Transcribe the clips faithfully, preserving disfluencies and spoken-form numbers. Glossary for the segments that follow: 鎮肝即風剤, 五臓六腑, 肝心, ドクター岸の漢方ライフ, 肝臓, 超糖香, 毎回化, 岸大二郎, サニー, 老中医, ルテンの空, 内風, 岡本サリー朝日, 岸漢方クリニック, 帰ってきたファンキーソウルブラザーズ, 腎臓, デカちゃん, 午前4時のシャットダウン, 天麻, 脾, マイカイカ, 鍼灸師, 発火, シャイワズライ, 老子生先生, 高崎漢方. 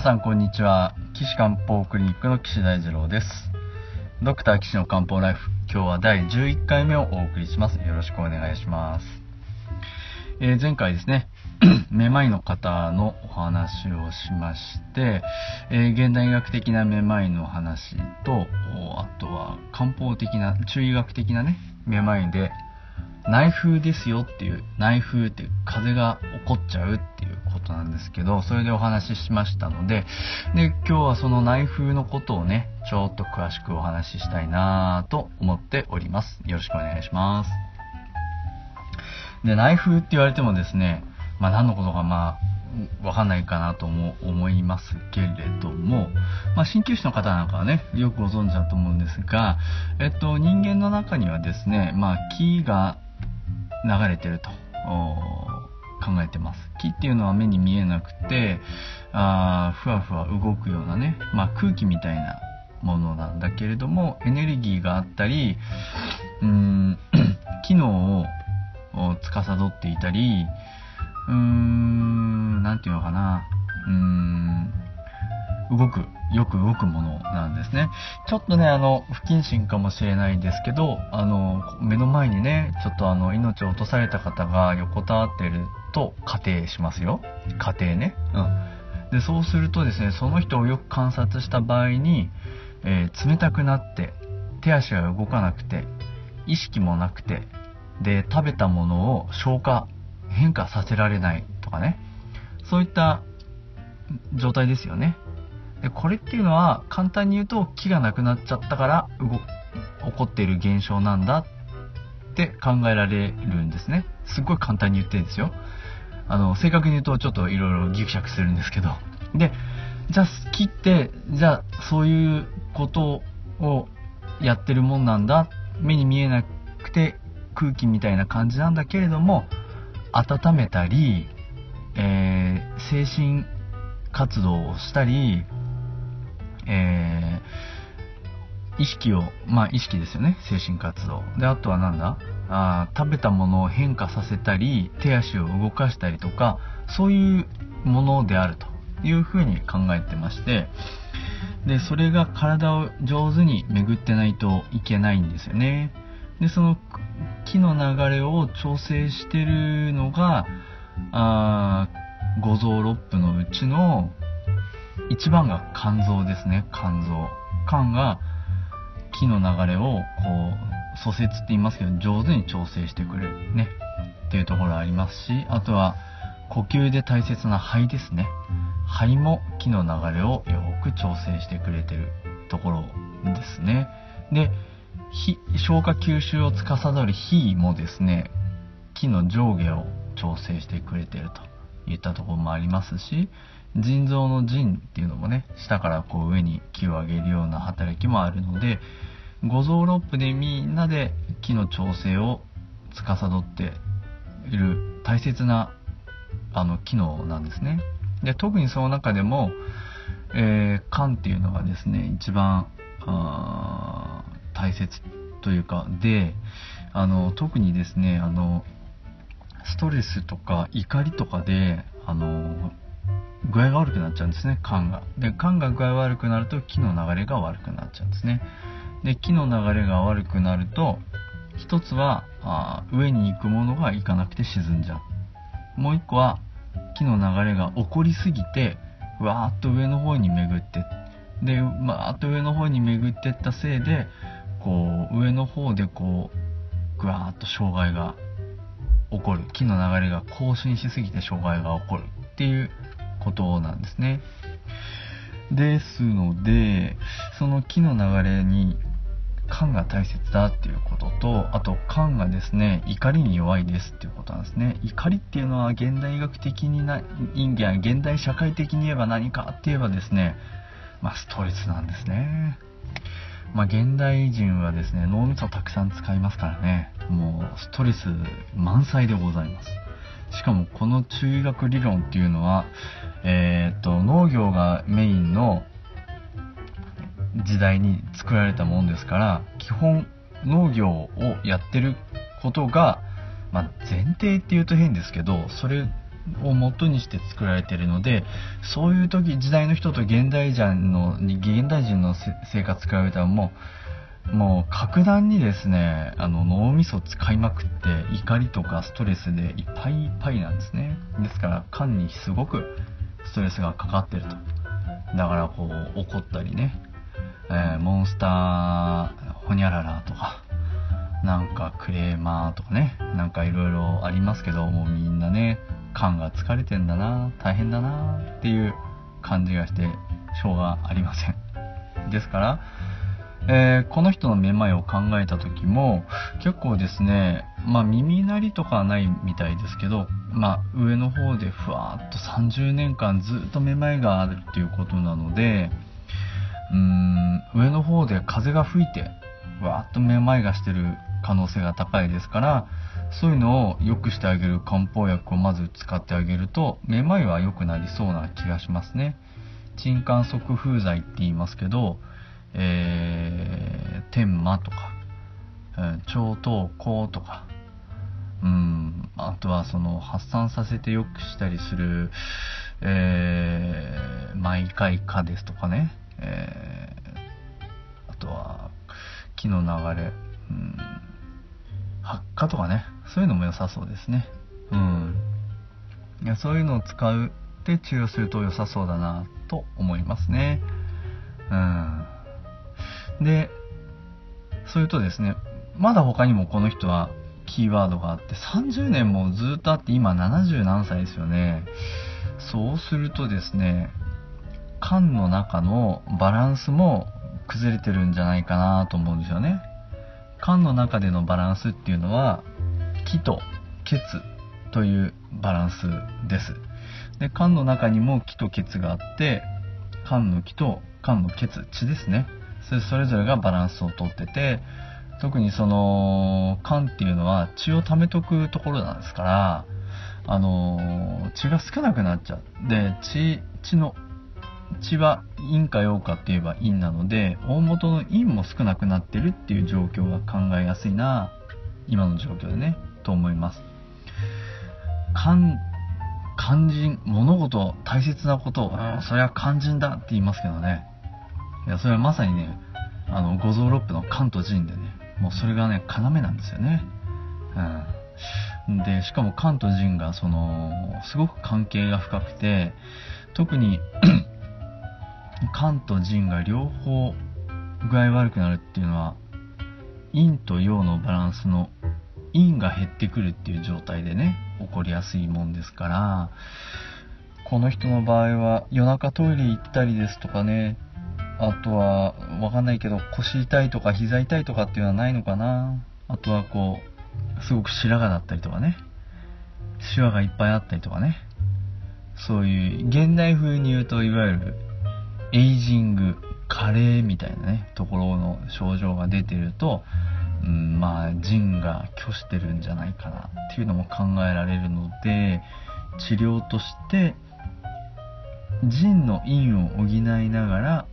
皆さんこんにちは。岸漢方クリニックの岸大二郎です。ドクター岸の漢方ライフ、今日はだいじゅういっかいめをお送りします。よろしくお願いします。えー、前回ですねめまいの方のお話をしまして、えー、現代医学的なめまいの話と、あとは漢方的な中医学的なねめまいで内風ですよっていう、内風って風が起こっちゃうっていうことなんですけど、それでお話ししましたので、で今日はその内風のことをねちょっと詳しくお話ししたいなと思っております。よろしくお願いします。で内風って言われてもですね、まあ、何のことかまあわかんないかなとも思いますけれども、まあ、鍼灸師の方なんかはねよくご存知だと思うんですが、えっと、人間の中にはですね、まあ、気が流れてると考えてます。気っていうのは目に見えなくて、あふわふわ動くようなね、まあ、空気みたいなものなんだけれども、エネルギーがあったり、うーん機能を司っていたり、うーんなんていうのかな、うーん動く、よく動くものなんですね。ちょっとねあの不謹慎かもしれないですけど、あの目の前にねちょっとあの命を落とされた方が横たわっていると仮定しますよ。仮定ね、うん、でそうするとですね、その人をよく観察した場合に、えー、冷たくなって手足が動かなくて意識もなくて、で食べたものを消化変化させられないとかね、そういった状態ですよね。でこれっていうのは簡単に言うと気がなくなっちゃったから動起こっている現象なんだって考えられるんですね。すっごい簡単に言ってるんですよ。あの正確に言うとちょっといろいろギクシャクするんですけど、でじゃあ気ってじゃあそういうことをやってるもんなんだ、目に見えなくて空気みたいな感じなんだけれども、温めたり、えー、精神活動をしたり、えー、意識を、まあ意識ですよね、精神活動で、あとはなんだあ食べたものを変化させたり手足を動かしたりとか、そういうものであるというふうに考えてまして、でそれが体を上手に巡ってないといけないんですよね。でその気の流れを調整してるのがあ五臓六腑のうちの一番が肝臓ですね。肝臓、肝が気の流れをこう蘇生って言いますけど上手に調整してくれるねっていうところありますし、あとは呼吸で大切な肺ですね。肺も気の流れをよく調整してくれてるところですね。で消化吸収を司る脾もですね、気の上下を調整してくれてるといったところもありますし、腎臓の腎っていうのもね下からこう上に気を上げるような働きもあるので、五臓六腑でみんなで気の調整を司っている大切なあの機能なんですね。で特にその中でも、えー、肝っていうのがですね一番あ大切というかで、あの特にですねあのストレスとか怒りとかであの具合が悪くなっちゃうんですね、肝が。で肝が具合悪くなると気の流れが悪くなっちゃうんですね。で気の流れが悪くなると、一つはあ上に行くものが行かなくて沈んじゃう。もう一個は気の流れが起こりすぎてわーっと上の方に巡って、でわーっと上の方に巡ってったせいでこう上の方でこうぐわーっと障害が起こる、気の流れが更新しすぎて障害が起こるっていうことなんですね。ですのでその気の流れに肝が大切だっていうことと、あと肝がですね怒りに弱いですっていうことなんですね。怒りっていうのは現代医学的にな現代社会的に言えば何かって言えばですね、まあ、ストレスなんですね。まあ、現代人はですね脳みそをたくさん使いますからね、もうストレス満載でございます。しかもこの中医学理論っていうのは、えー、っと農業がメインの時代に作られたもんですから、基本農業をやってることが、まあ、前提っていうと変ですけど、それを元にして作られているので、そういう時時代の人と現代人の現代人の生活比べたらもうもう格段にですね、あの脳みそ使いまくって怒りとかストレスでいっぱいいっぱいなんですね。ですから肝にすごくストレスがかかってると。だからこう怒ったりね、えー、モンスターホニャララとかなんかクレーマーとかね、なんかいろいろありますけど、もうみんなね肝が疲れてんだな、大変だなっていう感じがしてしょうがありません。ですから、えー、この人のめまいを考えた時も結構ですね、まあ耳鳴りとかはないみたいですけど、まあ上の方でふわーっとさんじゅうねんかんずっとめまいがあるっていうことなので、うーん上の方で風が吹いてわーっとめまいがしてる可能性が高いですから、そういうのを良くしてあげる漢方薬をまず使ってあげるとめまいは良くなりそうな気がしますね。鎮肝即風剤って言いますけど、えー、天麻とか、うん、超糖香とか、うん、あとはその発散させて良くしたりする、えー、毎回化ですとかね、えー、あとは気の流れ、うん、発火とかね、そういうのも良さそうですね。うん、いやそういうのを使って治療すると良さそうだなと思いますね。うん、でそれとですね、まだ他にもこの人はキーワードがあって、さんじゅうねんもずっとあって今ななじゅうなんさいですよね。そうするとですね、肝の中のバランスも崩れてるんじゃないかなと思うんですよね。肝の中でのバランスっていうのは気と血というバランスです。で、肝の中にも気と血があって、肝の気と肝の血、血ですね。それ、それぞれがバランスをとってて、特にその肝っていうのは血を溜めとくところなんですから、あの血が少なくなっちゃう。で、血、血の血は陰か陽かって言えば陰なので、大元の陰も少なくなってるっていう状況が考えやすいな、今の状況でねと思います。肝肝心、物事大切なことを、うん、それは肝心だって言いますけどね、いやそれはまさにね、あの五臓六腑の肝と腎でね、もうそれがね要なんですよね。うん、でしかも肝と腎がそのすごく関係が深くて、特に肝と腎が両方具合悪くなるっていうのは、陰と陽のバランスの陰が減ってくるっていう状態でね起こりやすいもんですから、この人の場合は夜中トイレ行ったりですとかね、あとはわかんないけど腰痛いとか膝痛いとかっていうのはないのかな。あとはこうすごく白髪だったりとかね、シワがいっぱいあったりとかね、そういう現代風に言うといわゆるエイジング、加齢みたいなねところの症状が出てると、うん、まあ腎が拒してるんじゃないかなっていうのも考えられるので、治療として腎の陰を補いながら、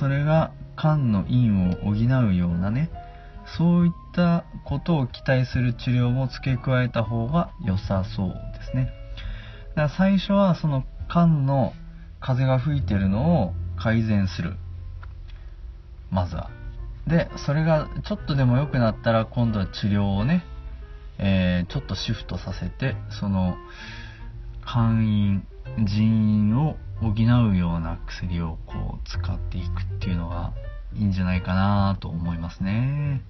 それが肝の陰を補うようなね、そういったことを期待する治療も付け加えた方が良さそうですね。だから最初はその肝の風が吹いてるのを改善する、まずは。でそれがちょっとでも良くなったら、今度は治療をね、えー、ちょっとシフトさせて、その肝陰腎陰を補うような薬をこう使っていくっていうのがいいんじゃないかなと思いますね。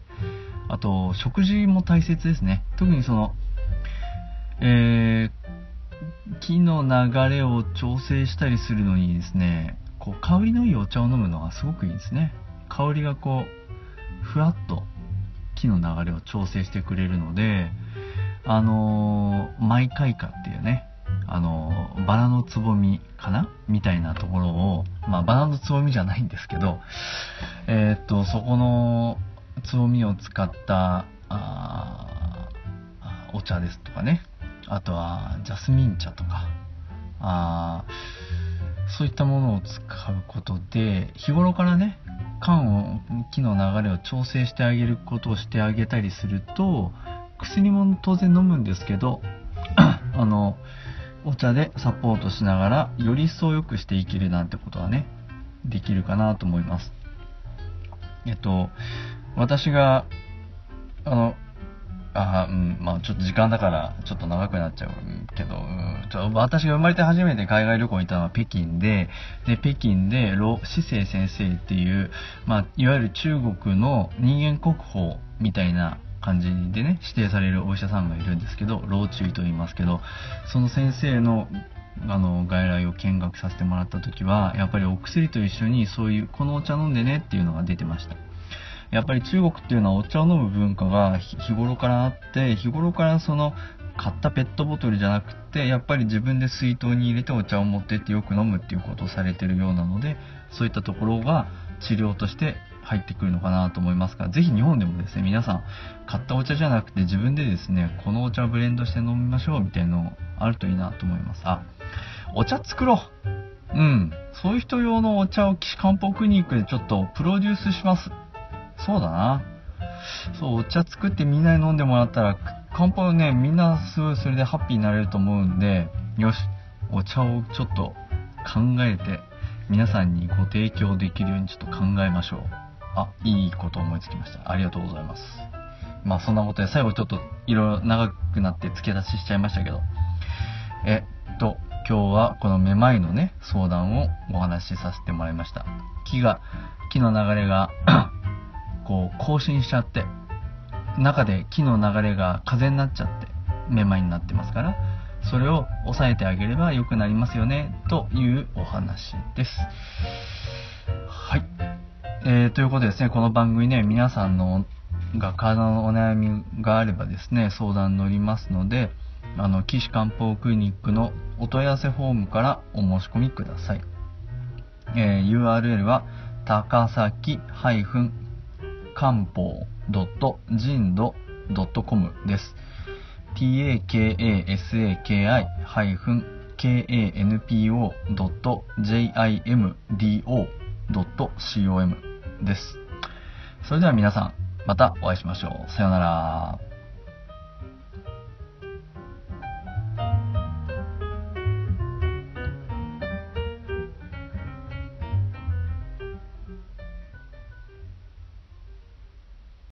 あと食事も大切ですね。特にその、えー、気の流れを調整したりするのにですね、こう香りのいいお茶を飲むのがすごくいいですね。香りがこうふわっと気の流れを調整してくれるので、あのー、マイカイカっていうね、あのー、バラのつぼみかなみたいなところを、まあバラのつぼみじゃないんですけど、えー、っとそこのつぼみを使ったあお茶ですとかね、あとはジャスミン茶とか、あそういったものを使うことで、日頃からね肝を気の流れを調整してあげることをしてあげたりすると、薬も当然飲むんですけどあのお茶でサポートしながらより一層良くしていけるなんてことはねできるかなと思います。えっと私があのあうんまあちょっと時間だからちょっと長くなっちゃうけど、うん、ちょ私が生まれて初めて海外旅行に行ったのは北京で、で北京で老子生先生っていう、まあ、いわゆる中国の人間国宝みたいな感じでね指定されるお医者さんがいるんですけど、老中医と言いますけど、その先生のあの外来を見学させてもらった時はやっぱりお薬と一緒にそういうこのお茶飲んでねっていうのが出てました。やっぱり中国っていうのはお茶を飲む文化が日頃からあって、日頃からその買ったペットボトルじゃなくてやっぱり自分で水筒に入れてお茶を持ってってよく飲むっていうことをされてるようなので、そういったところが治療として入ってくるのかなと思いますが、ぜひ日本でもですね皆さん買ったお茶じゃなくて自分でですねこのお茶をブレンドして飲みましょうみたいなのあるといいなと思います。あ、お茶作ろう、うん、そういう人用のお茶を岸漢方クリニックでちょっとプロデュースします。そうだな、そうお茶作ってみんなに飲んでもらったら漢方ねみんなすごいそれでハッピーになれると思うんで、よしお茶をちょっと考えて皆さんにご提供できるようにちょっと考えましょう。あ、いいこと思いつきました、ありがとうございます。まあそんなことで最後ちょっといろいろ長くなって付け出ししちゃいましたけど、えっと今日はこのめまいのね相談をお話しさせてもらいました。気が気の流れがこう更新しちゃって中で気の流れが風になっちゃってめまいになってますから、それを抑えてあげれば良くなりますよねというお話です。はい、えー、ということでですねこの番組ね皆さんのが体のお悩みがあればですね相談乗りますので、あの岸漢方クリニックのお問い合わせフォームからお申し込みください。えー、ユーアールエル は高崎漢方.ジンド ドット コム です。 タカサキ ハイフン カンポ ドット ジムドット コム です。それでは皆さんまたお会いしましょう。さようなら。